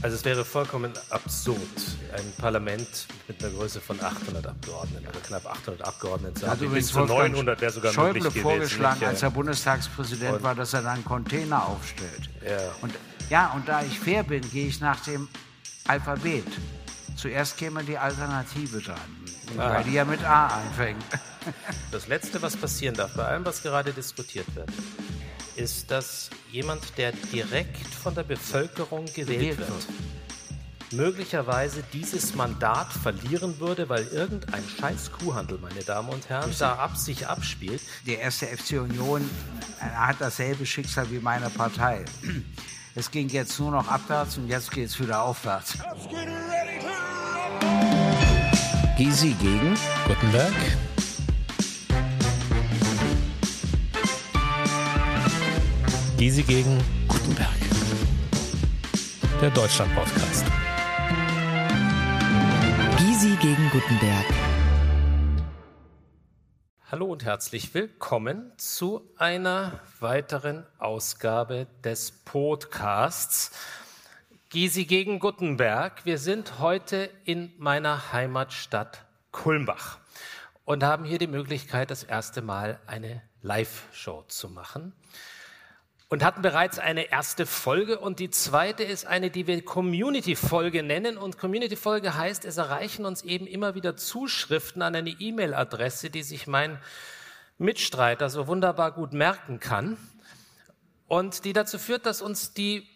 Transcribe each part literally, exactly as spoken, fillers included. Also es wäre vollkommen absurd, ein Parlament mit einer Größe von achthundert Abgeordneten, also knapp achthundert Abgeordneten zu haben. Also bis zu neunhundert wäre sogar Schäuble möglich gewesen. Schäuble vorgeschlagen, als er Bundestagspräsident und war, dass er dann einen Container aufstellt. Ja. Und, ja, und da ich fair bin, gehe ich nach dem Alphabet. Zuerst käme die Alternative dran, ah. weil die ja mit A anfängt. Das Letzte, was passieren darf, bei allem, was gerade diskutiert wird, ist, dass jemand, der direkt von der Bevölkerung gewählt wird, möglicherweise dieses Mandat verlieren würde, weil irgendein scheiß Kuhhandel, meine Damen und Herren, da ab sich abspielt. Der erste F C Union hat dasselbe Schicksal wie meine Partei. Es ging jetzt nur noch abwärts und jetzt geht es wieder aufwärts. Gysi gegen Guttenberg. Gysi gegen Guttenberg. Der Deutschland-Podcast. Gysi gegen Guttenberg. Hallo und herzlich willkommen zu einer weiteren Ausgabe des Podcasts Gysi gegen Guttenberg. Wir sind heute in meiner Heimatstadt Kulmbach und haben hier die Möglichkeit, das erste Mal eine Live-Show zu machen. Und hatten bereits eine erste Folge und die zweite ist eine, die wir Community-Folge nennen. Und Community-Folge heißt, es erreichen uns eben immer wieder Zuschriften an eine E-Mail-Adresse, die sich mein Mitstreiter so wunderbar gut merken kann. Und die dazu führt, dass uns die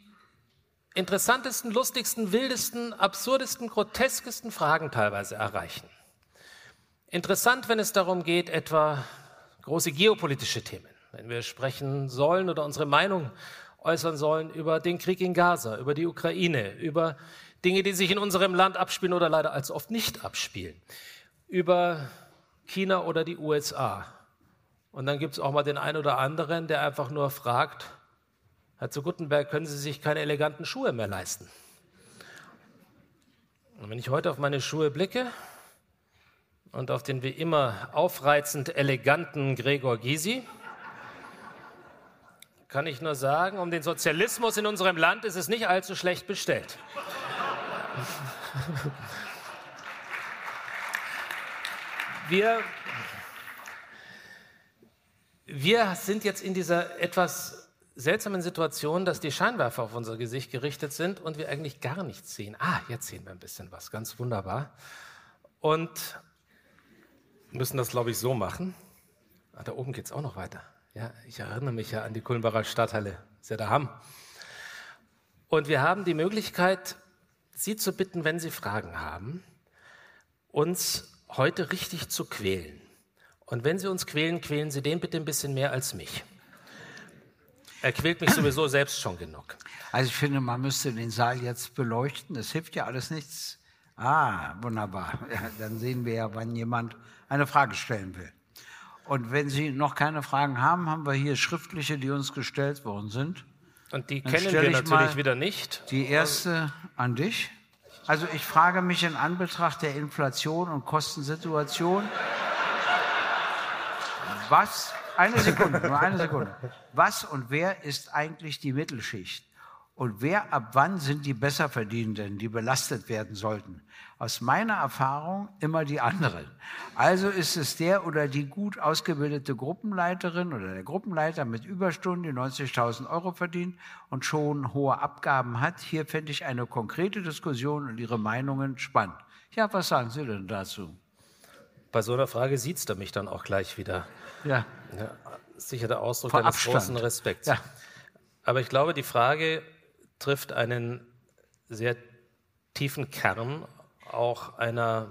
interessantesten, lustigsten, wildesten, absurdesten, groteskesten Fragen teilweise erreichen. Interessant, wenn es darum geht, etwa große geopolitische Themen. Wenn wir sprechen sollen oder unsere Meinung äußern sollen über den Krieg in Gaza, über die Ukraine, über Dinge, die sich in unserem Land abspielen oder leider allzu oft nicht abspielen, über China oder die U S A. Und dann gibt es auch mal den einen oder anderen, der einfach nur fragt, Herr zu Guttenberg, können Sie sich keine eleganten Schuhe mehr leisten? Und wenn ich heute auf meine Schuhe blicke und auf den wie immer aufreizend eleganten Gregor Gysi, kann ich nur sagen, um den Sozialismus in unserem Land ist es nicht allzu schlecht bestellt. Wir, wir sind jetzt in dieser etwas seltsamen Situation, dass die Scheinwerfer auf unser Gesicht gerichtet sind und wir eigentlich gar nichts sehen. Ah, jetzt sehen wir ein bisschen was, ganz wunderbar. Und müssen das, glaube ich, so machen. Ah, da oben geht es auch noch weiter. Ja, ich erinnere mich ja an die Kulmbacher Stadthalle, das ist ja der Hamm. Und wir haben die Möglichkeit, Sie zu bitten, wenn Sie Fragen haben, uns heute richtig zu quälen. Und wenn Sie uns quälen, quälen Sie den bitte ein bisschen mehr als mich. Er quält mich sowieso selbst schon genug. Also ich finde, man müsste den Saal jetzt beleuchten, das hilft ja alles nichts. Ah, wunderbar, ja, dann sehen wir ja, wann jemand eine Frage stellen will. Und wenn Sie noch keine Fragen haben, haben wir hier schriftliche, die uns gestellt worden sind. Und die dann kennen wir natürlich wieder nicht. Die erste an dich. Also ich frage mich in Anbetracht der Inflation und Kostensituation. Was? Eine Sekunde, nur eine Sekunde. Was und wer ist eigentlich die Mittelschicht? Und wer ab wann sind die Besserverdienenden, die belastet werden sollten? Aus meiner Erfahrung immer die anderen. Also ist es der oder die gut ausgebildete Gruppenleiterin oder der Gruppenleiter mit Überstunden, die neunzigtausend Euro verdient und schon hohe Abgaben hat. Hier fände ich eine konkrete Diskussion und Ihre Meinungen spannend. Ja, was sagen Sie denn dazu? Bei so einer Frage sieht's da mich dann auch gleich wieder. Ja. Ja, sicher der Ausdruck Vor eines Abstand. Großen Respekts. Ja. Aber ich glaube, die Frage trifft einen sehr tiefen Kern auch einer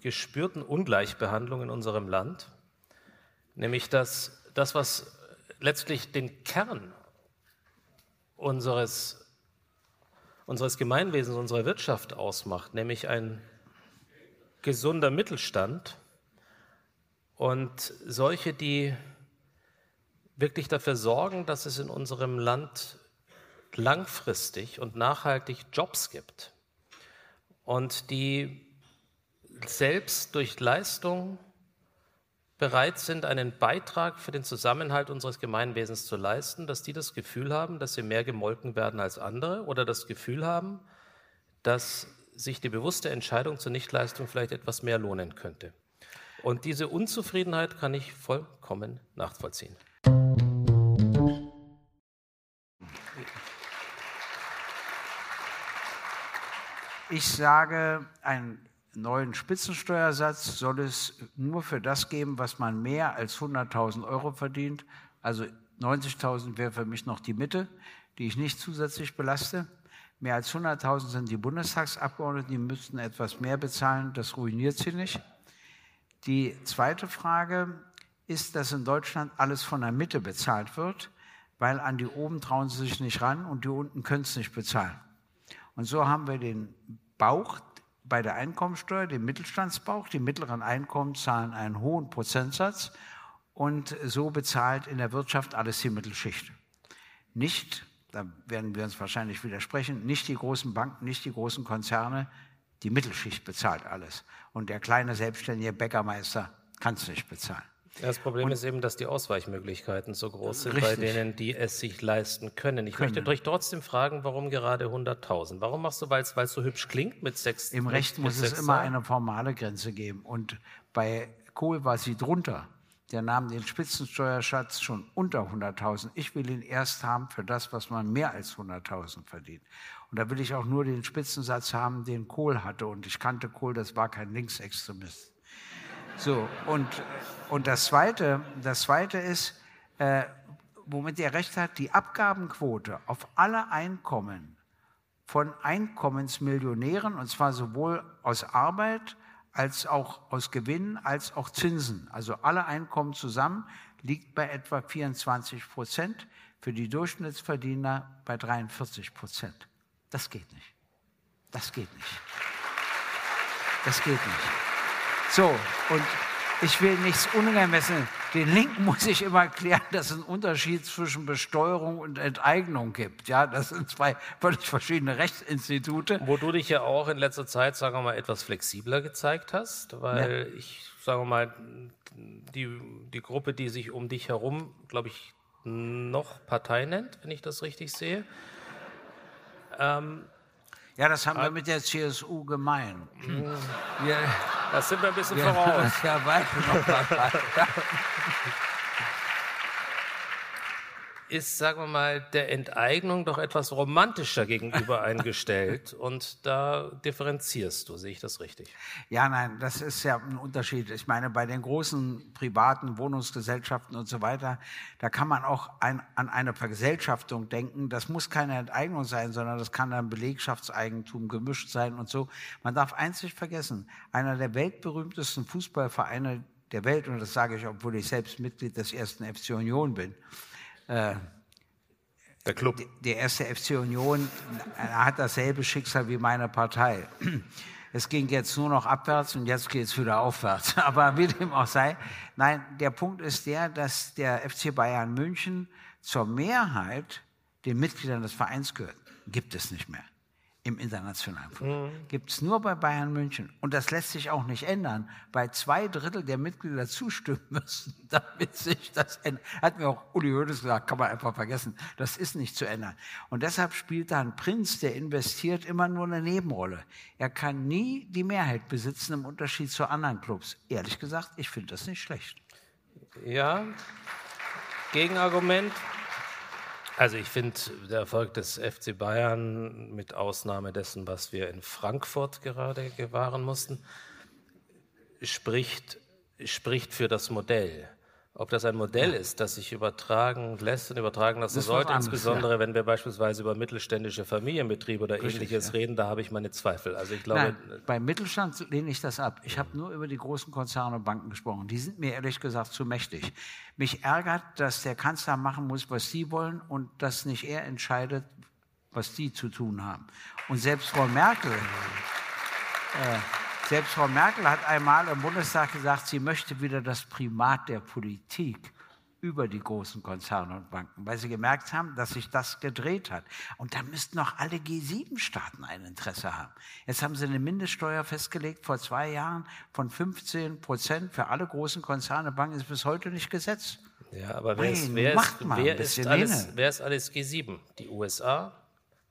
gespürten Ungleichbehandlung in unserem Land, nämlich dass das, was letztlich den Kern unseres, unseres Gemeinwesens, unserer Wirtschaft ausmacht, nämlich ein gesunder Mittelstand und solche, die wirklich dafür sorgen, dass es in unserem Land langfristig und nachhaltig Jobs gibt und die selbst durch Leistung bereit sind, einen Beitrag für den Zusammenhalt unseres Gemeinwesens zu leisten, dass die das Gefühl haben, dass sie mehr gemolken werden als andere oder das Gefühl haben, dass sich die bewusste Entscheidung zur Nichtleistung vielleicht etwas mehr lohnen könnte. Und diese Unzufriedenheit kann ich vollkommen nachvollziehen. Ich sage, einen neuen Spitzensteuersatz soll es nur für das geben, was man mehr als hunderttausend Euro verdient. Also neunzigtausend wäre für mich noch die Mitte, die ich nicht zusätzlich belaste. Mehr als hunderttausend sind die Bundestagsabgeordneten, die müssten etwas mehr bezahlen, das ruiniert sie nicht. Die zweite Frage ist, dass in Deutschland alles von der Mitte bezahlt wird, weil an die oben trauen sie sich nicht ran und die unten können es nicht bezahlen. Und so haben wir den Bauch bei der Einkommensteuer, den Mittelstandsbauch. Die mittleren Einkommen zahlen einen hohen Prozentsatz und so bezahlt in der Wirtschaft alles die Mittelschicht. Nicht, da werden wir uns wahrscheinlich widersprechen, nicht die großen Banken, nicht die großen Konzerne, die Mittelschicht bezahlt alles. Und der kleine selbstständige Bäckermeister kann es nicht bezahlen. Das Problem und ist eben, dass die Ausweichmöglichkeiten so groß sind, richtig, bei denen, die es sich leisten können. Ich können. möchte euch trotzdem fragen, warum gerade hunderttausend? Warum machst du, weil es so hübsch klingt mit sechs? Im Recht muss es immer eine formale Grenze geben. Und bei Kohl war sie drunter. Der nahm den Spitzensteuersatz schon unter hunderttausend. Ich will ihn erst haben für das, was man mehr als hunderttausend verdient. Und da will ich auch nur den Spitzensatz haben, den Kohl hatte. Und ich kannte Kohl, das war kein Linksextremist. So, und, und das Zweite, das Zweite ist, äh, womit er recht hat, die Abgabenquote auf alle Einkommen von Einkommensmillionären, und zwar sowohl aus Arbeit als auch aus Gewinnen, als auch Zinsen, also alle Einkommen zusammen, liegt bei etwa vierundzwanzig Prozent, für die Durchschnittsverdiener bei dreiundvierzig Prozent. Das geht nicht. Das geht nicht. Das geht nicht. So, und ich will nichts unangemessen. Den Linken muss ich immer erklären, dass es einen Unterschied zwischen Besteuerung und Enteignung gibt. Ja, das sind zwei völlig verschiedene Rechtsinstitute. Wo du dich ja auch in letzter Zeit, sagen wir mal, etwas flexibler gezeigt hast, weil ja. ich, sagen wir mal, die, die Gruppe, die sich um dich herum, glaube ich, noch Partei nennt, wenn ich das richtig sehe, ähm, ja, das haben wir mit der C S U gemein. Ja, da sind wir ein bisschen ja, voraus. Ja, weit noch mal. Ist, sagen wir mal, der Enteignung doch etwas romantischer gegenüber eingestellt. Und da differenzierst du, sehe ich das richtig? Ja, nein, das ist ja ein Unterschied. Ich meine, bei den großen privaten Wohnungsgesellschaften und so weiter, da kann man auch ein, an eine Vergesellschaftung denken. Das muss keine Enteignung sein, sondern das kann dann Belegschaftseigentum gemischt sein und so. Man darf eins nicht vergessen, einer der weltberühmtesten Fußballvereine der Welt, und das sage ich, obwohl ich selbst Mitglied des ersten F C Union bin, Äh, der Club. Der erste F C Union hat dasselbe Schicksal wie meine Partei. Es ging jetzt nur noch abwärts und jetzt geht es wieder aufwärts. Aber wie dem auch sei, nein, der Punkt ist der, dass der F C Bayern München zur Mehrheit den Mitgliedern des Vereins gehört. Gibt es nicht mehr im internationalen Fußball. Mhm. Gibt es nur bei Bayern München. Und das lässt sich auch nicht ändern, weil zwei Drittel der Mitglieder zustimmen müssen, damit sich das ändert. Hat mir auch Uli Hoeneß gesagt, kann man einfach vergessen. Das ist nicht zu ändern. Und deshalb spielt da ein Prinz, der investiert, immer nur eine Nebenrolle. Er kann nie die Mehrheit besitzen im Unterschied zu anderen Clubs. Ehrlich gesagt, ich finde das nicht schlecht. Ja, Gegenargument. Also ich finde, der Erfolg des F C Bayern, mit Ausnahme dessen, was wir in Frankfurt gerade gewahren mussten, spricht, spricht für das Modell. Ob das ein Modell ja. ist, das sich übertragen lässt und übertragen lassen das sollte, anders, insbesondere ja. wenn wir beispielsweise über mittelständische Familienbetriebe oder Richtig, ähnliches ja. reden, da habe ich meine Zweifel. Also ich glaube, nein, beim Mittelstand lehne ich das ab. Ich habe nur über die großen Konzerne und Banken gesprochen. Die sind mir ehrlich gesagt zu mächtig. Mich ärgert, dass der Kanzler machen muss, was sie wollen und dass nicht er entscheidet, was die zu tun haben. Und selbst Frau Merkel... Äh, Selbst Frau Merkel hat einmal im Bundestag gesagt, sie möchte wieder das Primat der Politik. über die großen Konzerne und Banken, weil sie gemerkt haben, dass sich das gedreht hat. Und da müssten auch alle G sieben Staaten ein Interesse haben. Jetzt haben sie eine Mindeststeuer festgelegt vor zwei Jahren von fünfzehn Prozent für alle großen Konzerne. Banken ist bis heute nicht gesetzt. Ja, aber wer, Nein, ist, wer, ist, wer, ist, alles, wer ist alles G sieben? Die U S A?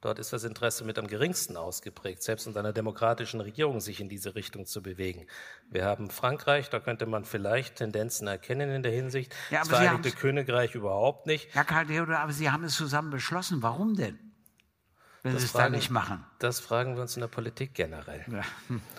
Dort ist das Interesse mit am geringsten ausgeprägt, selbst unter einer demokratischen Regierung sich in diese Richtung zu bewegen. Wir haben Frankreich, da könnte man vielleicht Tendenzen erkennen in der Hinsicht. Ja, aber das Vereinigte Königreich überhaupt nicht. Ja, Karl Theodor, aber Sie haben es zusammen beschlossen. Warum denn? Wenn das Sie es fragen, da nicht machen. Das fragen wir uns in der Politik generell. Ja.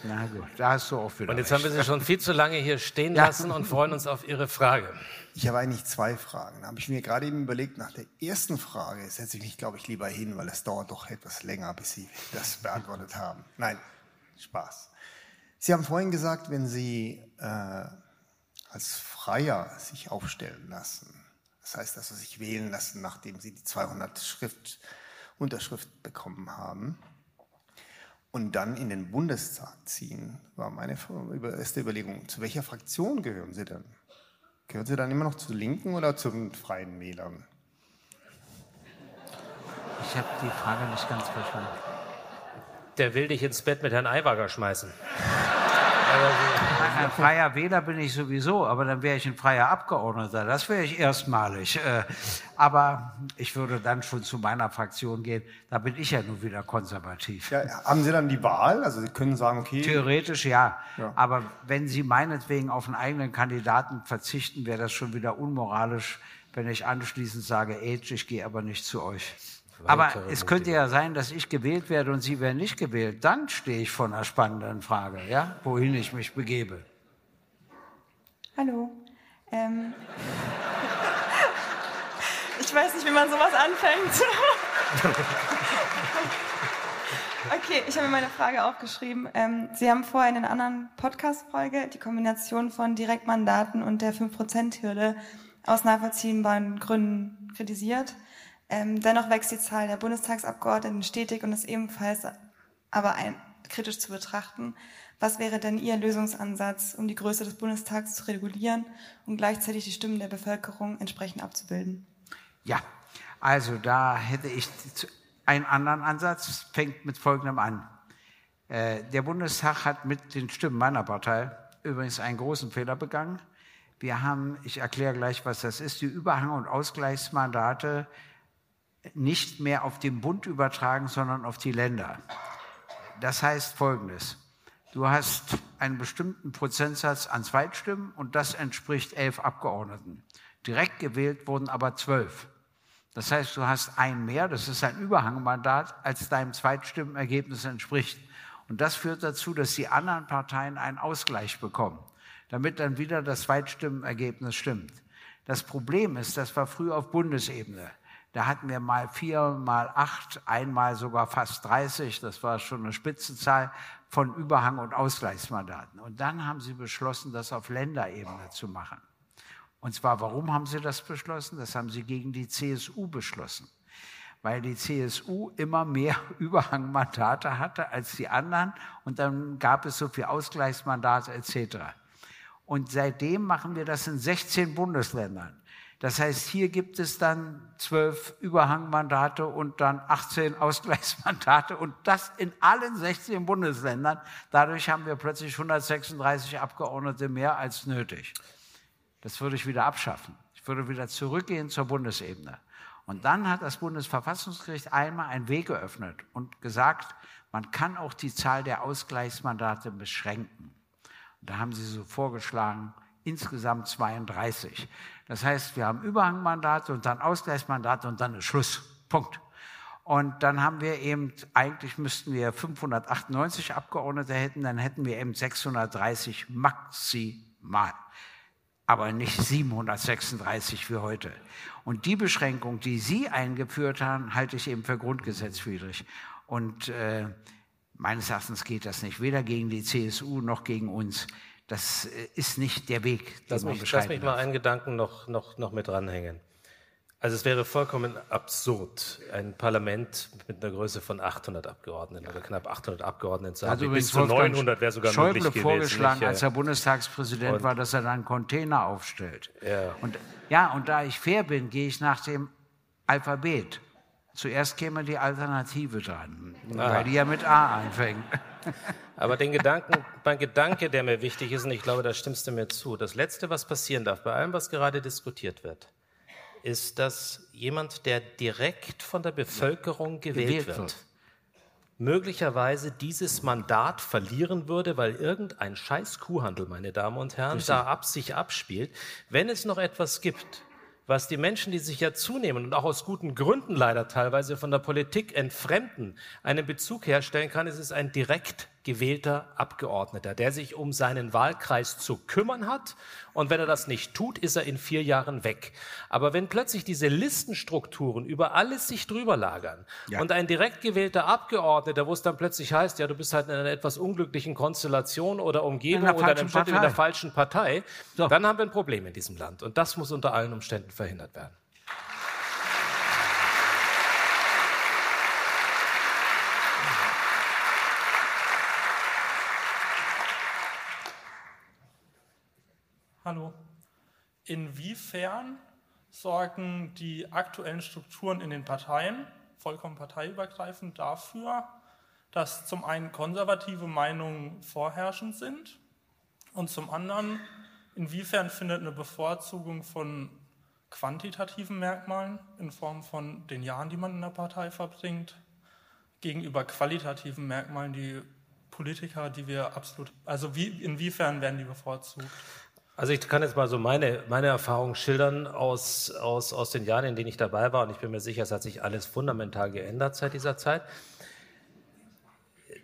Na gut, da hast du auch wieder Und jetzt recht. Haben wir Sie schon viel zu lange hier stehen ja. lassen und freuen uns auf Ihre Frage. Ich habe eigentlich zwei Fragen. Da habe ich mir gerade eben überlegt, nach der ersten Frage setze ich mich, glaube ich, lieber hin, weil es dauert doch etwas länger, bis Sie das beantwortet haben. Nein, Spaß. Sie haben vorhin gesagt, wenn Sie äh, als Freier sich aufstellen lassen, das heißt, dass Sie sich wählen lassen, nachdem Sie die zweihundert Schrift Unterschrift bekommen haben und dann in den Bundestag ziehen, war meine erste Überlegung, zu welcher Fraktion gehören Sie denn? Gehören Sie dann immer noch zu Linken oder zu den Freien Wählern? Ich habe die Frage nicht ganz verstanden. Der will dich ins Bett mit Herrn Aiwanger schmeißen. Ein freier Wähler bin ich sowieso, aber dann wäre ich ein freier Abgeordneter. Das wäre ich erstmalig. Aber ich würde dann schon zu meiner Fraktion gehen. Da bin ich ja nun wieder konservativ. Ja, haben Sie dann die Wahl? Also Sie können sagen, okay. Theoretisch ja. ja. Aber wenn Sie meinetwegen auf einen eigenen Kandidaten verzichten, wäre das schon wieder unmoralisch, wenn ich anschließend sage, ey, ich gehe aber nicht zu euch. Aber es könnte ja sein, dass ich gewählt werde und Sie werden nicht gewählt. Dann stehe ich vor einer spannenden Frage, ja? Wohin ich mich begebe. Hallo. Ähm. Ich weiß nicht, wie man sowas anfängt. Okay, ich habe mir meine Frage aufgeschrieben. Ähm, Sie haben vorher in einer anderen Podcast-Folge die Kombination von Direktmandaten und der fünf Prozent Hürde aus nachvollziehbaren Gründen kritisiert. Ähm, dennoch wächst die Zahl der Bundestagsabgeordneten stetig und ist ebenfalls aber ein, kritisch zu betrachten. Was wäre denn Ihr Lösungsansatz, um die Größe des Bundestags zu regulieren und gleichzeitig die Stimmen der Bevölkerung entsprechend abzubilden? Ja, also da hätte ich einen anderen Ansatz, fängt mit Folgendem an. Äh, der Bundestag hat mit den Stimmen meiner Partei übrigens einen großen Fehler begangen. Wir haben, ich erkläre gleich, was das ist, die Überhang- und Ausgleichsmandate nicht mehr auf den Bund übertragen, sondern auf die Länder. Das heißt Folgendes. Du hast einen bestimmten Prozentsatz an Zweitstimmen und das entspricht elf Abgeordneten. Direkt gewählt wurden aber zwölf. Das heißt, du hast ein mehr, das ist ein Überhangmandat, als deinem Zweitstimmenergebnis entspricht. Und das führt dazu, dass die anderen Parteien einen Ausgleich bekommen, damit dann wieder das Zweitstimmenergebnis stimmt. Das Problem ist, das war früher auf Bundesebene. Da hatten wir mal vier, mal acht, einmal sogar fast dreißig, das war schon eine Spitzenzahl, von Überhang- und Ausgleichsmandaten. Und dann haben sie beschlossen, das auf Länderebene zu machen. Und zwar, warum haben sie das beschlossen? Das haben sie gegen die C S U beschlossen, weil die C S U immer mehr Überhangmandate hatte als die anderen und dann gab es so viele Ausgleichsmandate et cetera. Und seitdem machen wir das in sechzehn Bundesländern. Das heißt, hier gibt es dann zwölf Überhangmandate und dann achtzehn Ausgleichsmandate und das in allen sechzehn Bundesländern. Dadurch haben wir plötzlich hundertsechsunddreißig Abgeordnete mehr als nötig. Das würde ich wieder abschaffen. Ich würde wieder zurückgehen zur Bundesebene. Und dann hat das Bundesverfassungsgericht einmal einen Weg geöffnet und gesagt, man kann auch die Zahl der Ausgleichsmandate beschränken. Und da haben sie so vorgeschlagen, insgesamt zweiunddreißig. Das heißt, wir haben Überhangmandate und dann Ausgleichsmandate und dann ist Schluss. Punkt. Und dann haben wir eben, eigentlich müssten wir fünfhundertachtundneunzig Abgeordnete hätten, dann hätten wir eben sechshundertdreißig maximal. Aber nicht siebenhundertsechsunddreißig wie heute. Und die Beschränkung, die Sie eingeführt haben, halte ich eben für grundgesetzwidrig. Und äh, meines Erachtens geht das nicht, weder gegen die C S U noch gegen uns. Das ist nicht der Weg, den man beschreiten darf. Lass mich mal einen Gedanken noch, noch, noch mit dranhängen. Also es wäre vollkommen absurd, ein Parlament mit einer Größe von achthundert Abgeordneten ja. oder knapp achthundert Abgeordneten zu haben. Also bis zu neunhundert wäre sogar Schäuble möglich gewesen. Schäuble vorgeschlagen, nicht, als er Bundestagspräsident war, dass er da einen Container aufstellt. Ja. Und, ja, und da ich fair bin, gehe ich nach dem Alphabet. Zuerst käme die Alternative dran, ah. weil die ja mit A anfängt. Aber den Gedanken, mein Gedanke, der mir wichtig ist, und ich glaube, da stimmst du mir zu, das Letzte, was passieren darf, bei allem, was gerade diskutiert wird, ist, dass jemand, der direkt von der Bevölkerung gewählt, gewählt wird, wird, möglicherweise dieses Mandat verlieren würde, weil irgendein scheiß Kuhhandel, meine Damen und Herren, Richtig. da ab sich abspielt. Wenn es noch etwas gibt, was die Menschen, die sich ja zunehmend und auch aus guten Gründen leider teilweise von der Politik entfremden, einen Bezug herstellen kann, ist es ein direkt gewählter Abgeordneter, der sich um seinen Wahlkreis zu kümmern hat. Und wenn er das nicht tut, ist er in vier Jahren weg. Aber wenn plötzlich diese Listenstrukturen über alles sich drüber lagern ja. und ein direkt gewählter Abgeordneter, wo es dann plötzlich heißt, ja, du bist halt in einer etwas unglücklichen Konstellation oder Umgebung oder in der falschen Partei, so. dann haben wir ein Problem in diesem Land. Und das muss unter allen Umständen verhindert werden. Hallo. Inwiefern sorgen die aktuellen Strukturen in den Parteien, vollkommen parteiübergreifend, dafür, dass zum einen konservative Meinungen vorherrschend sind und zum anderen, inwiefern findet eine Bevorzugung von quantitativen Merkmalen in Form von den Jahren, die man in der Partei verbringt, gegenüber qualitativen Merkmalen, die Politiker, die wir absolut, also wie, inwiefern werden die bevorzugt? Also ich kann jetzt mal so meine, meine Erfahrung schildern aus, aus, aus den Jahren, in denen ich dabei war. Und ich bin mir sicher, es hat sich alles fundamental geändert seit dieser Zeit.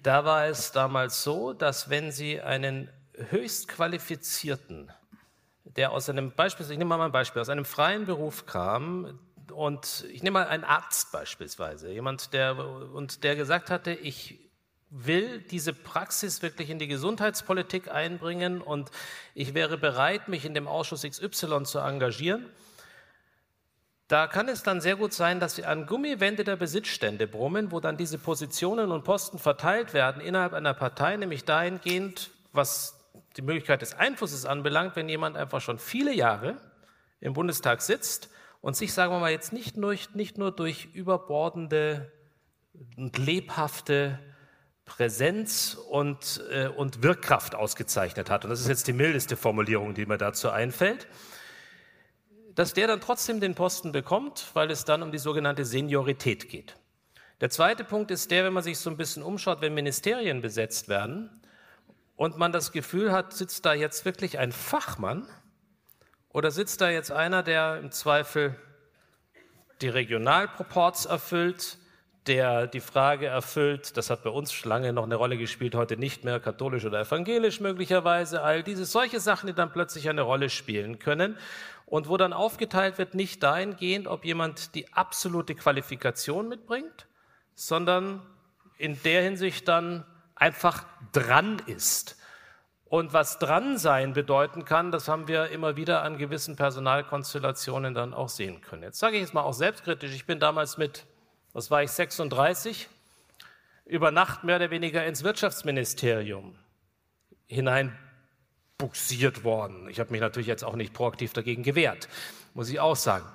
Da war es damals so, dass wenn Sie einen höchst qualifizierten, der aus einem Beispiel, ich nehme mal ein Beispiel, aus einem freien Beruf kam, und ich nehme mal einen Arzt beispielsweise, jemand, der, und der gesagt hatte, ich will diese Praxis wirklich in die Gesundheitspolitik einbringen und ich wäre bereit, mich in dem Ausschuss X Y zu engagieren. Da kann es dann sehr gut sein, dass Sie an Gummiwände der Besitzstände brummen, wo dann diese Positionen und Posten verteilt werden innerhalb einer Partei, nämlich dahingehend, was die Möglichkeit des Einflusses anbelangt, wenn jemand einfach schon viele Jahre im Bundestag sitzt und sich, sagen wir mal, jetzt nicht nur, nicht nur durch überbordende und lebhafte Präsenz und, äh, und Wirkkraft ausgezeichnet hat. Und das ist jetzt die mildeste Formulierung, die mir dazu einfällt. Dass der dann trotzdem den Posten bekommt, weil es dann um die sogenannte Seniorität geht. Der zweite Punkt ist der, wenn man sich so ein bisschen umschaut, wenn Ministerien besetzt werden und man das Gefühl hat, sitzt da jetzt wirklich ein Fachmann oder sitzt da jetzt einer, der im Zweifel die Regionalproports erfüllt, der die Frage erfüllt, das hat bei uns lange noch eine Rolle gespielt, heute nicht mehr, katholisch oder evangelisch möglicherweise, all diese, solche Sachen, die dann plötzlich eine Rolle spielen können und wo dann aufgeteilt wird, nicht dahingehend, ob jemand die absolute Qualifikation mitbringt, sondern in der Hinsicht dann einfach dran ist. Und was dran sein bedeuten kann, das haben wir immer wieder an gewissen Personalkonstellationen dann auch sehen können. Jetzt sage ich jetzt mal auch selbstkritisch, ich bin damals mit Das war ich sechsunddreißig, über Nacht mehr oder weniger ins Wirtschaftsministerium hineinbuxiert worden. Ich habe mich natürlich jetzt auch nicht proaktiv dagegen gewehrt, muss ich auch sagen.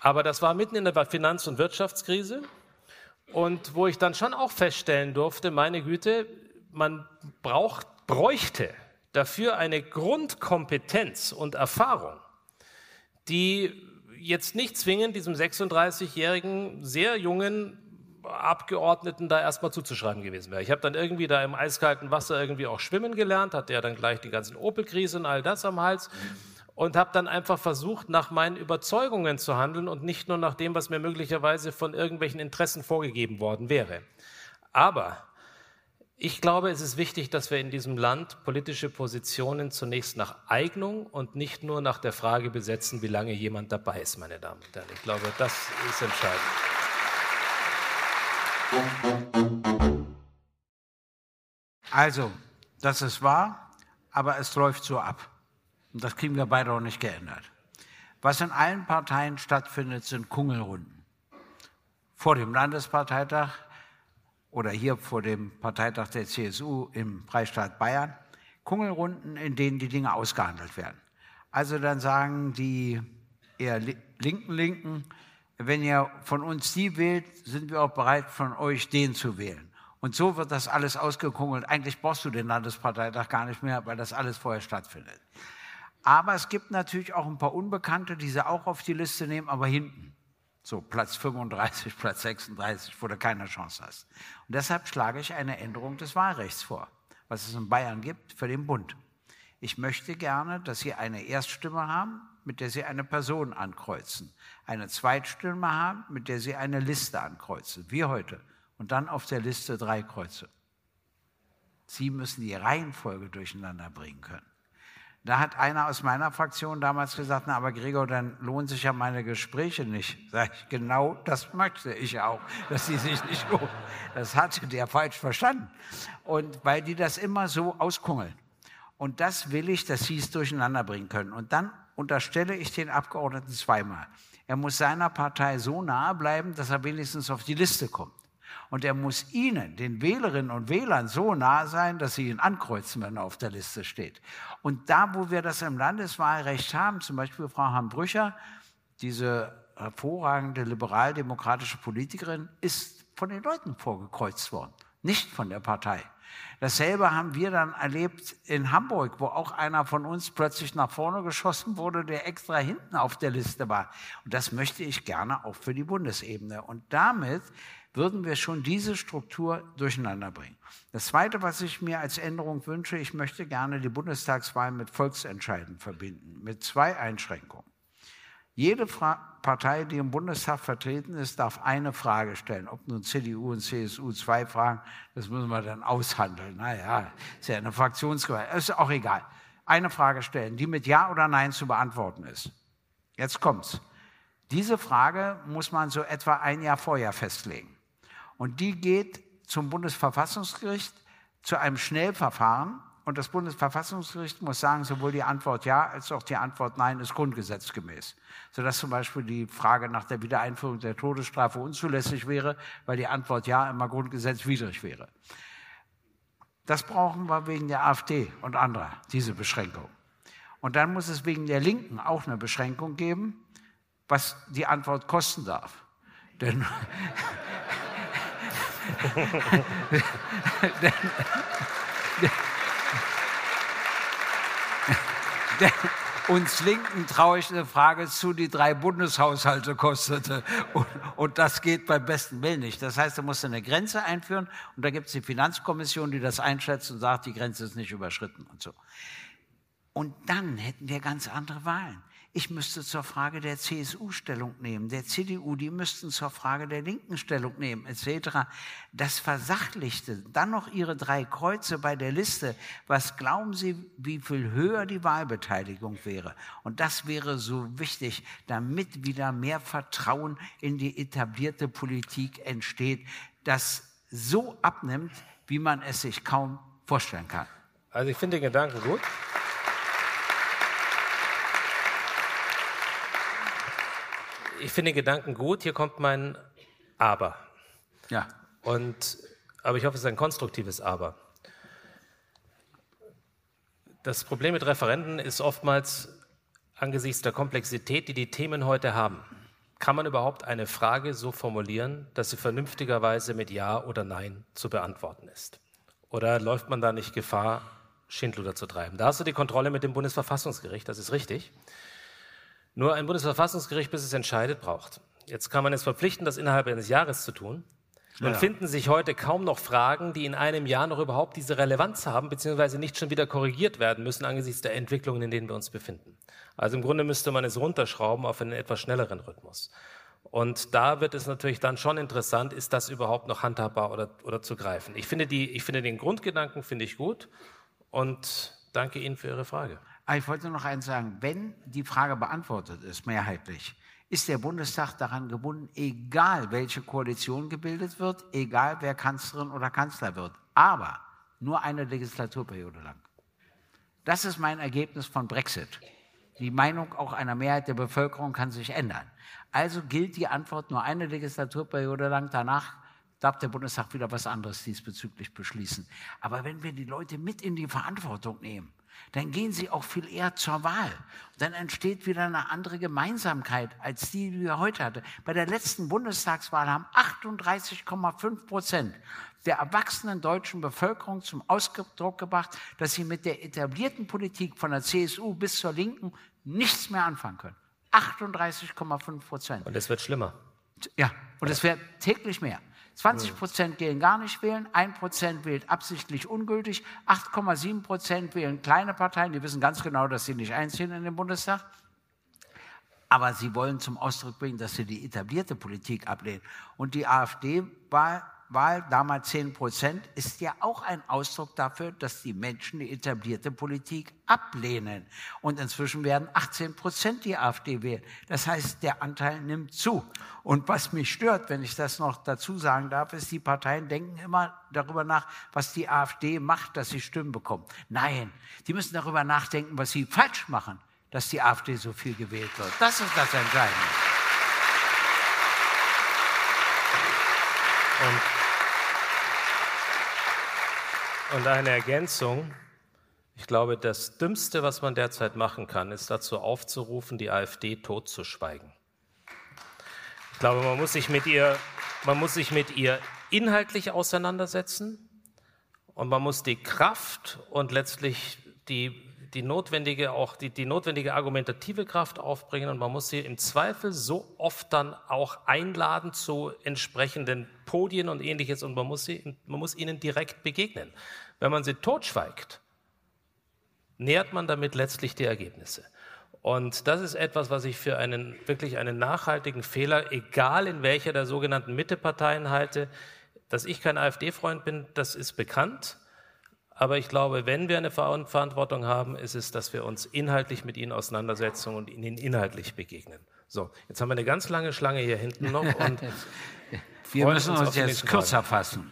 Aber das war mitten in der Finanz- und Wirtschaftskrise und wo ich dann schon auch feststellen durfte, meine Güte, man braucht, bräuchte dafür eine Grundkompetenz und Erfahrung, die jetzt nicht zwingend diesem sechsunddreißigjährigen, sehr jungen Abgeordneten da erstmal zuzuschreiben gewesen wäre. Ich habe dann irgendwie da im eiskalten Wasser irgendwie auch schwimmen gelernt, hatte ja dann gleich die ganzen Opel-Krise und all das am Hals und habe dann einfach versucht, nach meinen Überzeugungen zu handeln und nicht nur nach dem, was mir möglicherweise von irgendwelchen Interessen vorgegeben worden wäre. Aber ich glaube, es ist wichtig, dass wir in diesem Land politische Positionen zunächst nach Eignung und nicht nur nach der Frage besetzen, wie lange jemand dabei ist, meine Damen und Herren. Ich glaube, das ist entscheidend. Also, das ist wahr, aber es läuft so ab. Und das kriegen wir beide auch nicht geändert. Was in allen Parteien stattfindet, sind Kungelrunden. Vor dem Landesparteitag oder hier vor dem Parteitag der C S U im Freistaat Bayern, Kungelrunden, in denen die Dinge ausgehandelt werden. Also dann sagen die eher linken Linken, wenn ihr von uns die wählt, sind wir auch bereit, von euch den zu wählen. Und so wird das alles ausgekungelt. Eigentlich brauchst du den Landesparteitag gar nicht mehr, weil das alles vorher stattfindet. Aber es gibt natürlich auch ein paar Unbekannte, die sie auch auf die Liste nehmen, aber hinten. So Platz fünfunddreißig, Platz sechsunddreißig, wo du keine Chance hast. Und deshalb schlage ich eine Änderung des Wahlrechts vor, was es in Bayern gibt, für den Bund. Ich möchte gerne, dass Sie eine Erststimme haben, mit der Sie eine Person ankreuzen. Eine Zweitstimme haben, mit der Sie eine Liste ankreuzen, wie heute. Und dann auf der Liste drei Kreuze. Sie müssen die Reihenfolge durcheinander bringen können. Da hat einer aus meiner Fraktion damals gesagt, na aber Gregor, dann lohnen sich ja meine Gespräche nicht. Sag ich, genau das möchte ich auch, dass sie sich nicht lohnen. Das hatte der falsch verstanden. Und weil die das immer so auskungeln. Und das will ich, dass sie es durcheinander bringen können. Und dann unterstelle ich den Abgeordneten zweimal. Er muss seiner Partei so nahe bleiben, dass er wenigstens auf die Liste kommt. Und er muss Ihnen, den Wählerinnen und Wählern, so nah sein, dass Sie ihn ankreuzen, wenn er auf der Liste steht. Und da, wo wir das im Landeswahlrecht haben, zum Beispiel Frau Hambrücher, diese hervorragende liberal-demokratische Politikerin, ist von den Leuten vorgekreuzt worden, nicht von der Partei. Dasselbe haben wir dann erlebt in Hamburg, wo auch einer von uns plötzlich nach vorne geschossen wurde, der extra hinten auf der Liste war. Und das möchte ich gerne auch für die Bundesebene. Und damit würden wir schon diese Struktur durcheinander bringen. Das Zweite, was ich mir als Änderung wünsche, ich möchte gerne die Bundestagswahl mit Volksentscheiden verbinden, mit zwei Einschränkungen. Jede Fra- Partei, die im Bundestag vertreten ist, darf eine Frage stellen. Ob nun C D U und C S U zwei Fragen, das müssen wir dann aushandeln. Naja, ist ja eine Fraktionsgewalt, ist auch egal. Eine Frage stellen, die mit Ja oder Nein zu beantworten ist. Jetzt kommt's. Diese Frage muss man so etwa ein Jahr vorher festlegen. Und die geht zum Bundesverfassungsgericht zu einem Schnellverfahren. Und das Bundesverfassungsgericht muss sagen, sowohl die Antwort Ja als auch die Antwort Nein ist grundgesetzgemäß. Sodass zum Beispiel die Frage nach der Wiedereinführung der Todesstrafe unzulässig wäre, weil die Antwort Ja immer grundgesetzwidrig wäre. Das brauchen wir wegen der AfD und anderer, diese Beschränkung. Und dann muss es wegen der Linken auch eine Beschränkung geben, was die Antwort kosten darf. Denn... denn, denn uns Linken traue ich eine Frage zu, die drei Bundeshaushalte kostete. Und, und das geht beim besten Willen nicht. Das heißt, da musst du eine Grenze einführen. Und da gibt es die Finanzkommission, die das einschätzt und sagt, die Grenze ist nicht überschritten und so. Und dann hätten wir ganz andere Wahlen. Ich müsste zur Frage der C S U Stellung nehmen, der C D U, die müssten zur Frage der Linken Stellung nehmen, et cetera. Das versachlichte, dann noch ihre drei Kreuze bei der Liste. Was glauben Sie, wie viel höher die Wahlbeteiligung wäre? Und das wäre so wichtig, damit wieder mehr Vertrauen in die etablierte Politik entsteht, das so abnimmt, wie man es sich kaum vorstellen kann. Also ich finde den Gedanken gut. Ich finde den Gedanken gut, hier kommt mein Aber. Ja. Und, aber ich hoffe, es ist ein konstruktives Aber. Das Problem mit Referenden ist oftmals angesichts der Komplexität, die die Themen heute haben. Kann man überhaupt eine Frage so formulieren, dass sie vernünftigerweise mit Ja oder Nein zu beantworten ist? Oder läuft man da nicht Gefahr, Schindluder zu treiben? Da hast du die Kontrolle mit dem Bundesverfassungsgericht, das ist richtig. Nur ein Bundesverfassungsgericht, bis es entscheidet, braucht. Jetzt kann man es verpflichten, das innerhalb eines Jahres zu tun. Dann ja. Finden sich heute kaum noch Fragen, die in einem Jahr noch überhaupt diese Relevanz haben, beziehungsweise nicht schon wieder korrigiert werden müssen, angesichts der Entwicklungen, in denen wir uns befinden. Also im Grunde müsste man es runterschrauben auf einen etwas schnelleren Rhythmus. Und da wird es natürlich dann schon interessant, ist das überhaupt noch handhabbar oder, oder zu greifen. Ich finde, die, ich finde den Grundgedanken finde ich gut und danke Ihnen für Ihre Frage. Ich wollte noch eins sagen, wenn die Frage beantwortet ist, mehrheitlich, ist der Bundestag daran gebunden, egal welche Koalition gebildet wird, egal wer Kanzlerin oder Kanzler wird, aber nur eine Legislaturperiode lang. Das ist mein Ergebnis von Brexit. Die Meinung auch einer Mehrheit der Bevölkerung kann sich ändern. Also gilt die Antwort nur eine Legislaturperiode lang. Danach darf der Bundestag wieder was anderes diesbezüglich beschließen. Aber wenn wir die Leute mit in die Verantwortung nehmen, dann gehen sie auch viel eher zur Wahl. Dann entsteht wieder eine andere Gemeinsamkeit als die, die wir heute hatten. Bei der letzten Bundestagswahl haben achtunddreißig Komma fünf Prozent der erwachsenen deutschen Bevölkerung zum Ausdruck gebracht, dass sie mit der etablierten Politik von der C S U bis zur Linken nichts mehr anfangen können. achtunddreißig Komma fünf Prozent. Und es wird schlimmer. Ja, und ja. es wird täglich mehr. zwanzig Prozent gehen gar nicht wählen, ein Prozent wählt absichtlich ungültig, acht Komma sieben Prozent wählen kleine Parteien, die wissen ganz genau, dass sie nicht einziehen in den Bundestag. Aber sie wollen zum Ausdruck bringen, dass sie die etablierte Politik ablehnen. Und die AfD-Wahl, damals zehn Prozent, ist ja auch ein Ausdruck dafür, dass die Menschen die etablierte Politik ablehnen. Und inzwischen werden achtzehn Prozent die AfD wählen. Das heißt, der Anteil nimmt zu. Und was mich stört, wenn ich das noch dazu sagen darf, ist, die Parteien denken immer darüber nach, was die AfD macht, dass sie Stimmen bekommt. Nein, die müssen darüber nachdenken, was sie falsch machen, dass die AfD so viel gewählt wird. Das ist das Entscheidende. Und, und eine Ergänzung. Ich glaube, das Dümmste, was man derzeit machen kann, ist dazu aufzurufen, die AfD totzuschweigen. Ich glaube, man muss sich mit ihr, man muss sich mit ihr inhaltlich auseinandersetzen und man muss die Kraft und letztlich die, die, notwendige, auch die, die notwendige argumentative Kraft aufbringen und man muss sie im Zweifel so oft dann auch einladen zu entsprechenden Podien und Ähnliches und man muss, sie, man muss ihnen direkt begegnen. Wenn man sie totschweigt, nähert man damit letztlich die Ergebnisse. Und das ist etwas, was ich für einen wirklich einen nachhaltigen Fehler, egal in welcher der sogenannten Mitteparteien halte. Dass ich kein AfD-Freund bin, das ist bekannt. Aber ich glaube, wenn wir eine Verantwortung haben, ist es, dass wir uns inhaltlich mit ihnen auseinandersetzen und ihnen inhaltlich begegnen. So, jetzt haben wir eine ganz lange Schlange hier hinten noch. Und wir müssen uns, uns jetzt kürzer fassen.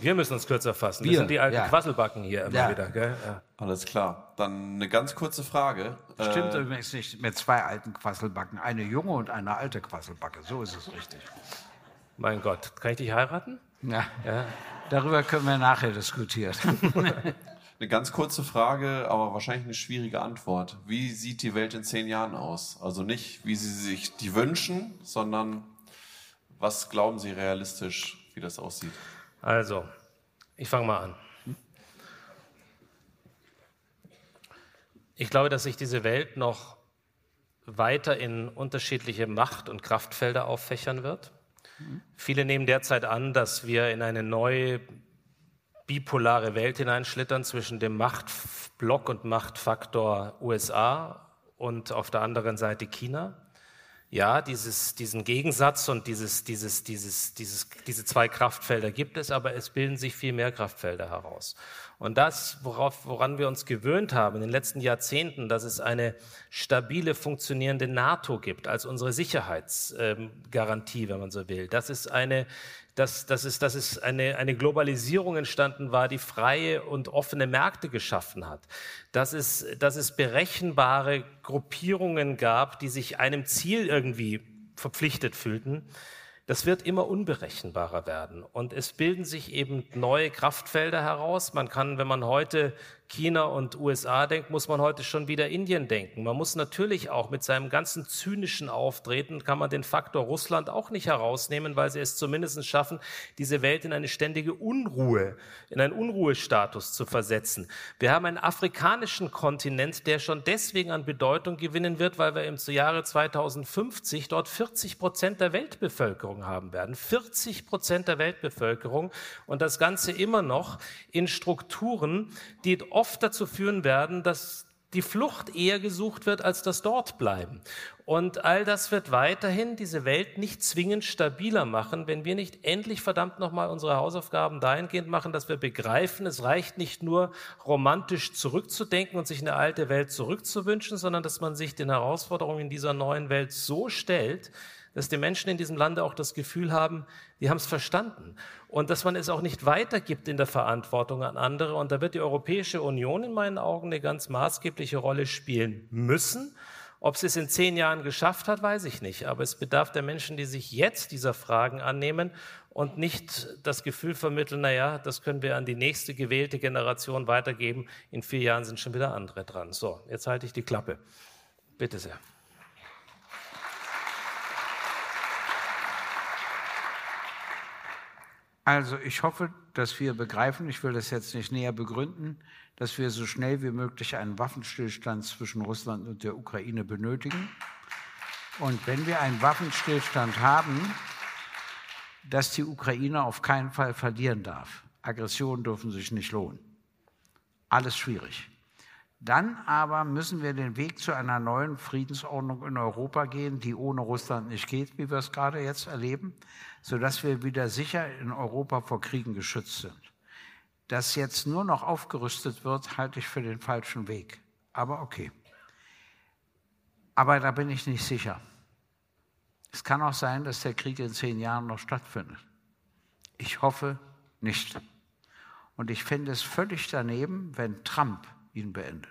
Wir müssen uns kürzer fassen. Wir das sind die alten ja. Quasselbacken hier immer ja. wieder. Gell? Ja. Alles klar. Dann eine ganz kurze Frage. Stimmt äh, übrigens nicht mit zwei alten Quasselbacken. Eine junge und eine alte Quasselbacke. So ist es richtig. Mein Gott. Kann ich dich heiraten? Ja. ja. Darüber können wir nachher diskutieren. Eine ganz kurze Frage, aber wahrscheinlich eine schwierige Antwort. Wie sieht die Welt in zehn Jahren aus? Also nicht, wie Sie sich die wünschen, sondern was glauben Sie realistisch, wie das aussieht? Also, ich fange mal an. Ich glaube, dass sich diese Welt noch weiter in unterschiedliche Macht- und Kraftfelder auffächern wird. Mhm. Viele nehmen derzeit an, dass wir in eine neue bipolare Welt hineinschlittern zwischen dem Machtblock und Machtfaktor U S A und auf der anderen Seite China. Ja, dieses, diesen Gegensatz und dieses, dieses, dieses, dieses, diese zwei Kraftfelder gibt es, aber es bilden sich viel mehr Kraftfelder heraus. Und das, worauf, woran wir uns gewöhnt haben in den letzten Jahrzehnten, dass es eine stabile, funktionierende NATO gibt, als unsere Sicherheitsgarantie, wenn man so will, das ist eine... Dass, dass es, dass es eine, eine Globalisierung entstanden war, die freie und offene Märkte geschaffen hat. Dass es, dass es berechenbare Gruppierungen gab, die sich einem Ziel irgendwie verpflichtet fühlten. Das wird immer unberechenbarer werden. Und es bilden sich eben neue Kraftfelder heraus. Man kann, wenn man heute China und U S A denkt, muss man heute schon wieder Indien denken. Man muss natürlich auch mit seinem ganzen zynischen Auftreten, kann man den Faktor Russland auch nicht herausnehmen, weil sie es zumindest schaffen, diese Welt in eine ständige Unruhe, in einen Unruhestatus zu versetzen. Wir haben einen afrikanischen Kontinent, der schon deswegen an Bedeutung gewinnen wird, weil wir im Jahre zweitausendfünfzig dort vierzig Prozent der Weltbevölkerung haben werden. vierzig Prozent der Weltbevölkerung und das Ganze immer noch in Strukturen, die oft dazu führen werden, dass die Flucht eher gesucht wird, als das Dortbleiben. Und all das wird weiterhin diese Welt nicht zwingend stabiler machen, wenn wir nicht endlich verdammt nochmal unsere Hausaufgaben dahingehend machen, dass wir begreifen, es reicht nicht nur romantisch zurückzudenken und sich eine alte Welt zurückzuwünschen, sondern dass man sich den Herausforderungen in dieser neuen Welt so stellt, dass die Menschen in diesem Lande auch das Gefühl haben, die haben es verstanden. Und dass man es auch nicht weitergibt in der Verantwortung an andere. Und da wird die Europäische Union in meinen Augen eine ganz maßgebliche Rolle spielen müssen. Ob sie es in zehn Jahren geschafft hat, weiß ich nicht. Aber es bedarf der Menschen, die sich jetzt dieser Fragen annehmen und nicht das Gefühl vermitteln, naja, das können wir an die nächste gewählte Generation weitergeben. In vier Jahren sind schon wieder andere dran. So, jetzt halte ich die Klappe. Bitte sehr. Also ich hoffe, dass wir begreifen, ich will das jetzt nicht näher begründen, dass wir so schnell wie möglich einen Waffenstillstand zwischen Russland und der Ukraine benötigen. Und wenn wir einen Waffenstillstand haben, dass die Ukraine auf keinen Fall verlieren darf. Aggressionen dürfen sich nicht lohnen. Alles schwierig. Dann aber müssen wir den Weg zu einer neuen Friedensordnung in Europa gehen, die ohne Russland nicht geht, wie wir es gerade jetzt erleben, sodass wir wieder sicher in Europa vor Kriegen geschützt sind. Dass jetzt nur noch aufgerüstet wird, halte ich für den falschen Weg. Aber okay. Aber da bin ich nicht sicher. Es kann auch sein, dass der Krieg in zehn Jahren noch stattfindet. Ich hoffe nicht. Und ich finde es völlig daneben, wenn Trump ihn beendet.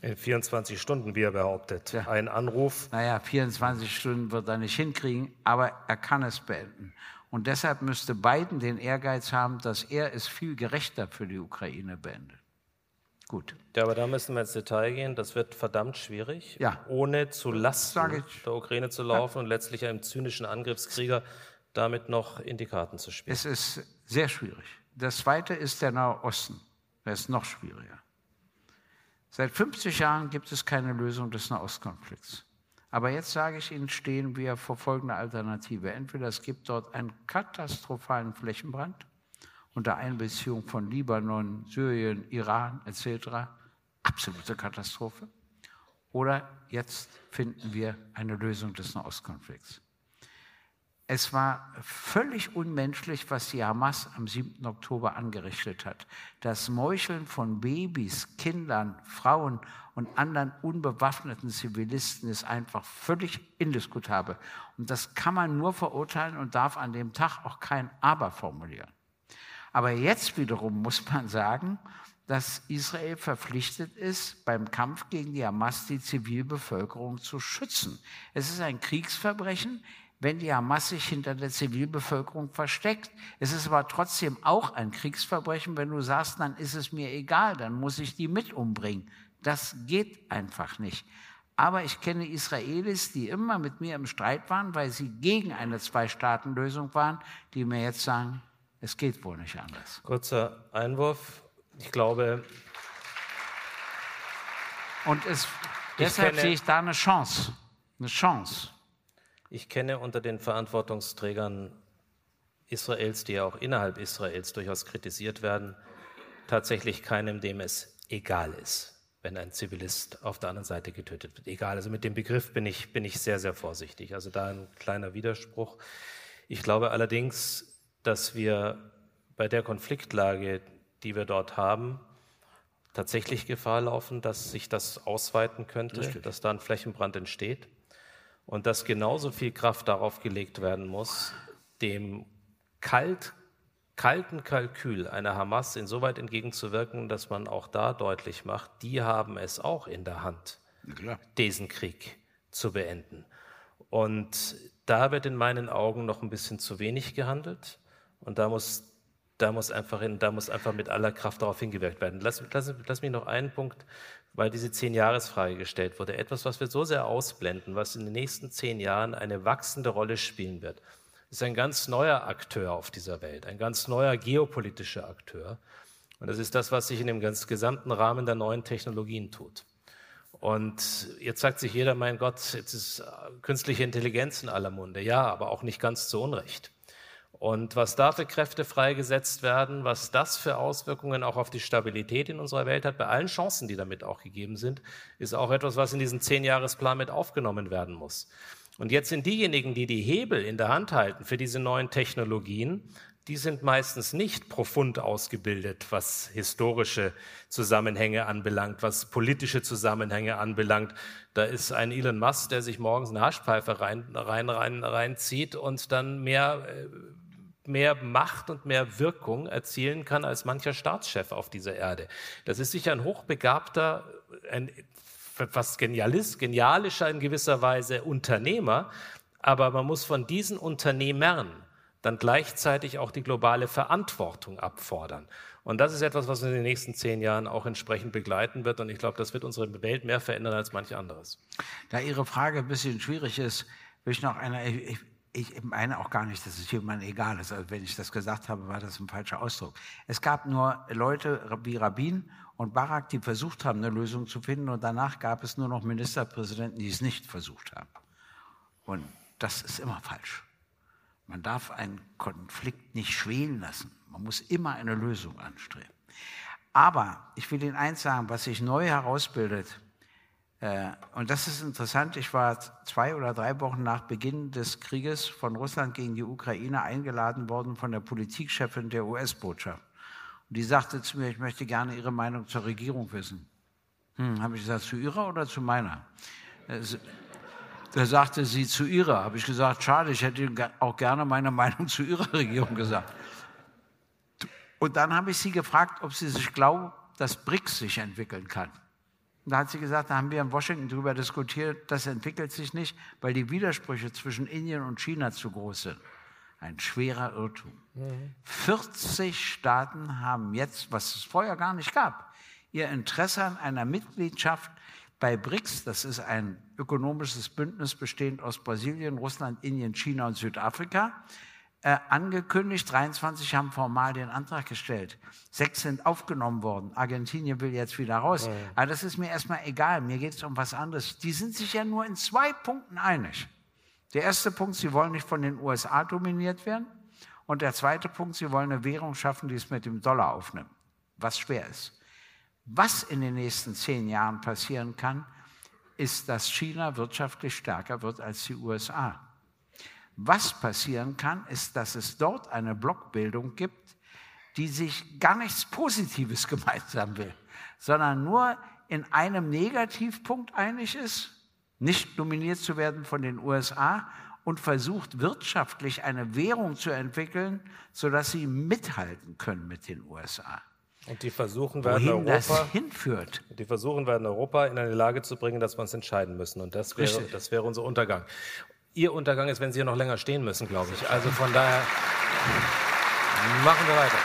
In vierundzwanzig Stunden, wie er behauptet. Ja. Ein Anruf. Naja, vierundzwanzig Stunden wird er nicht hinkriegen, aber er kann es beenden. Und deshalb müsste Biden den Ehrgeiz haben, dass er es viel gerechter für die Ukraine beendet. Gut. Ja, aber da müssen wir ins Detail gehen. Das wird verdammt schwierig, ja. ohne zu Lasten der Ukraine zu laufen ja. und letztlich einem zynischen Angriffskrieger damit noch in die Karten zu spielen. Es ist sehr schwierig. Das Zweite ist der Nahe Osten. Der ist noch schwieriger. Seit fünfzig Jahren gibt es keine Lösung des Nahostkonflikts. Aber jetzt sage ich Ihnen, stehen wir vor folgender Alternative. Entweder es gibt dort einen katastrophalen Flächenbrand unter Einbeziehung von Libanon, Syrien, Iran et cetera. Absolute Katastrophe. Oder jetzt finden wir eine Lösung des Nahostkonflikts. Es war völlig unmenschlich, was die Hamas am siebten Oktober angerichtet hat. Das Meucheln von Babys, Kindern, Frauen und anderen unbewaffneten Zivilisten ist einfach völlig indiskutabel. Und das kann man nur verurteilen und darf an dem Tag auch kein Aber formulieren. Aber jetzt wiederum muss man sagen, dass Israel verpflichtet ist, beim Kampf gegen die Hamas die Zivilbevölkerung zu schützen. Es ist ein Kriegsverbrechen, wenn die Hamas sich hinter der Zivilbevölkerung versteckt. Es ist aber trotzdem auch ein Kriegsverbrechen, wenn du sagst, dann ist es mir egal, dann muss ich die mit umbringen. Das geht einfach nicht. Aber ich kenne Israelis, die immer mit mir im Streit waren, weil sie gegen eine Zwei-Staaten-Lösung waren, die mir jetzt sagen, es geht wohl nicht anders. Kurzer Einwurf. Ich glaube... Und es, deshalb sehe ich da eine Chance. Eine Chance. Ich kenne unter den Verantwortungsträgern Israels, die ja auch innerhalb Israels durchaus kritisiert werden, tatsächlich keinem, dem es egal ist, wenn ein Zivilist auf der anderen Seite getötet wird. Egal, also mit dem Begriff bin ich, bin ich sehr, sehr vorsichtig. Also da ein kleiner Widerspruch. Ich glaube allerdings, dass wir bei der Konfliktlage, die wir dort haben, tatsächlich Gefahr laufen, dass sich das ausweiten könnte, Richtig. dass da ein Flächenbrand entsteht. Und dass genauso viel Kraft darauf gelegt werden muss, dem kalt, kalten Kalkül einer Hamas insoweit entgegenzuwirken, dass man auch da deutlich macht, die haben es auch in der Hand, diesen Krieg zu beenden. Und da wird in meinen Augen noch ein bisschen zu wenig gehandelt. Und da muss, da muss, einfach, hin, da muss einfach mit aller Kraft darauf hingewirkt werden. Lass, lass, lass mich noch einen Punkt, weil diese Zehn-Jahres-Frage gestellt wurde. Etwas, was wir so sehr ausblenden, was in den nächsten zehn Jahren eine wachsende Rolle spielen wird, ist ein ganz neuer Akteur auf dieser Welt, ein ganz neuer geopolitischer Akteur. Und das ist das, was sich in dem ganz gesamten Rahmen der neuen Technologien tut. Und jetzt sagt sich jeder, mein Gott, jetzt ist künstliche Intelligenz in aller Munde. Ja, aber auch nicht ganz zu Unrecht. Und was da für Kräfte freigesetzt werden, was das für Auswirkungen auch auf die Stabilität in unserer Welt hat, bei allen Chancen, die damit auch gegeben sind, ist auch etwas, was in diesen Zehn-Jahres-Plan mit aufgenommen werden muss. Und jetzt sind diejenigen, die die Hebel in der Hand halten für diese neuen Technologien, die sind meistens nicht profund ausgebildet, was historische Zusammenhänge anbelangt, was politische Zusammenhänge anbelangt. Da ist ein Elon Musk, der sich morgens eine Haschpfeife rein, rein, rein, reinzieht und dann mehr, mehr Macht und mehr Wirkung erzielen kann als mancher Staatschef auf dieser Erde. Das ist sicher ein hochbegabter, ein fast genialist, genialischer in gewisser Weise Unternehmer, aber man muss von diesen Unternehmern dann gleichzeitig auch die globale Verantwortung abfordern. Und das ist etwas, was uns in den nächsten zehn Jahren auch entsprechend begleiten wird. Und ich glaube, das wird unsere Welt mehr verändern als manch anderes. Da Ihre Frage ein bisschen schwierig ist, will ich noch eine, ich, ich meine auch gar nicht, dass es jemandem egal ist. Also wenn ich das gesagt habe, war das ein falscher Ausdruck. Es gab nur Leute wie Rabin und Barak, die versucht haben, eine Lösung zu finden. Und danach gab es nur noch Ministerpräsidenten, die es nicht versucht haben. Und das ist immer falsch. Man darf einen Konflikt nicht schwelen lassen. Man muss immer eine Lösung anstreben. Aber ich will Ihnen eins sagen, was sich neu herausbildet, äh, und das ist interessant, ich war zwei oder drei Wochen nach Beginn des Krieges von Russland gegen die Ukraine eingeladen worden von der Politikchefin der U S-Botschaft. Und die sagte zu mir, ich möchte gerne Ihre Meinung zur Regierung wissen. Hm, habe ich gesagt, zu Ihrer oder zu meiner? Das, Da sagte sie, zu ihrer. Habe ich gesagt, schade, ich hätte auch gerne meine Meinung zu ihrer Regierung gesagt. Und dann habe ich sie gefragt, ob sie sich glaubt, dass BRICS sich entwickeln kann. Und da hat sie gesagt, da haben wir in Washington darüber diskutiert, das entwickelt sich nicht, weil die Widersprüche zwischen Indien und China zu groß sind. Ein schwerer Irrtum. Mhm. vierzig Staaten haben jetzt, was es vorher gar nicht gab, ihr Interesse an einer Mitgliedschaft bei BRICS, das ist ein ökonomisches Bündnis bestehend aus Brasilien, Russland, Indien, China und Südafrika, äh, angekündigt. dreiundzwanzig haben formal den Antrag gestellt. Sechs sind aufgenommen worden. Argentinien will jetzt wieder raus. Ja. Aber das ist mir erstmal egal. Mir geht es um was anderes. Die sind sich ja nur in zwei Punkten einig. Der erste Punkt, sie wollen nicht von den U S A dominiert werden. Und der zweite Punkt, sie wollen eine Währung schaffen, die es mit dem Dollar aufnimmt. Was schwer ist. Was in den nächsten zehn Jahren passieren kann, ist, dass China wirtschaftlich stärker wird als die U S A. Was passieren kann, ist, dass es dort eine Blockbildung gibt, die sich gar nichts Positives gemeinsam will, sondern nur in einem Negativpunkt einig ist, nicht dominiert zu werden von den U S A und versucht wirtschaftlich eine Währung zu entwickeln, sodass sie mithalten können mit den U S A. Und die versuchen werden Wohin Europa, das hinführt. Die versuchen werden Europa in eine Lage zu bringen, dass wir uns entscheiden müssen. Und das wäre, das wäre unser Untergang. Ihr Untergang ist, wenn Sie hier noch länger stehen müssen, glaube ich. Also von daher machen wir weiter.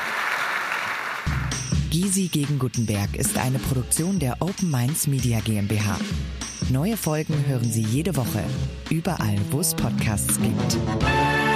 Gysi gegen Guttenberg ist eine Produktion der Open Minds Media GmbH. Neue Folgen hören Sie jede Woche, überall, wo es Podcasts gibt.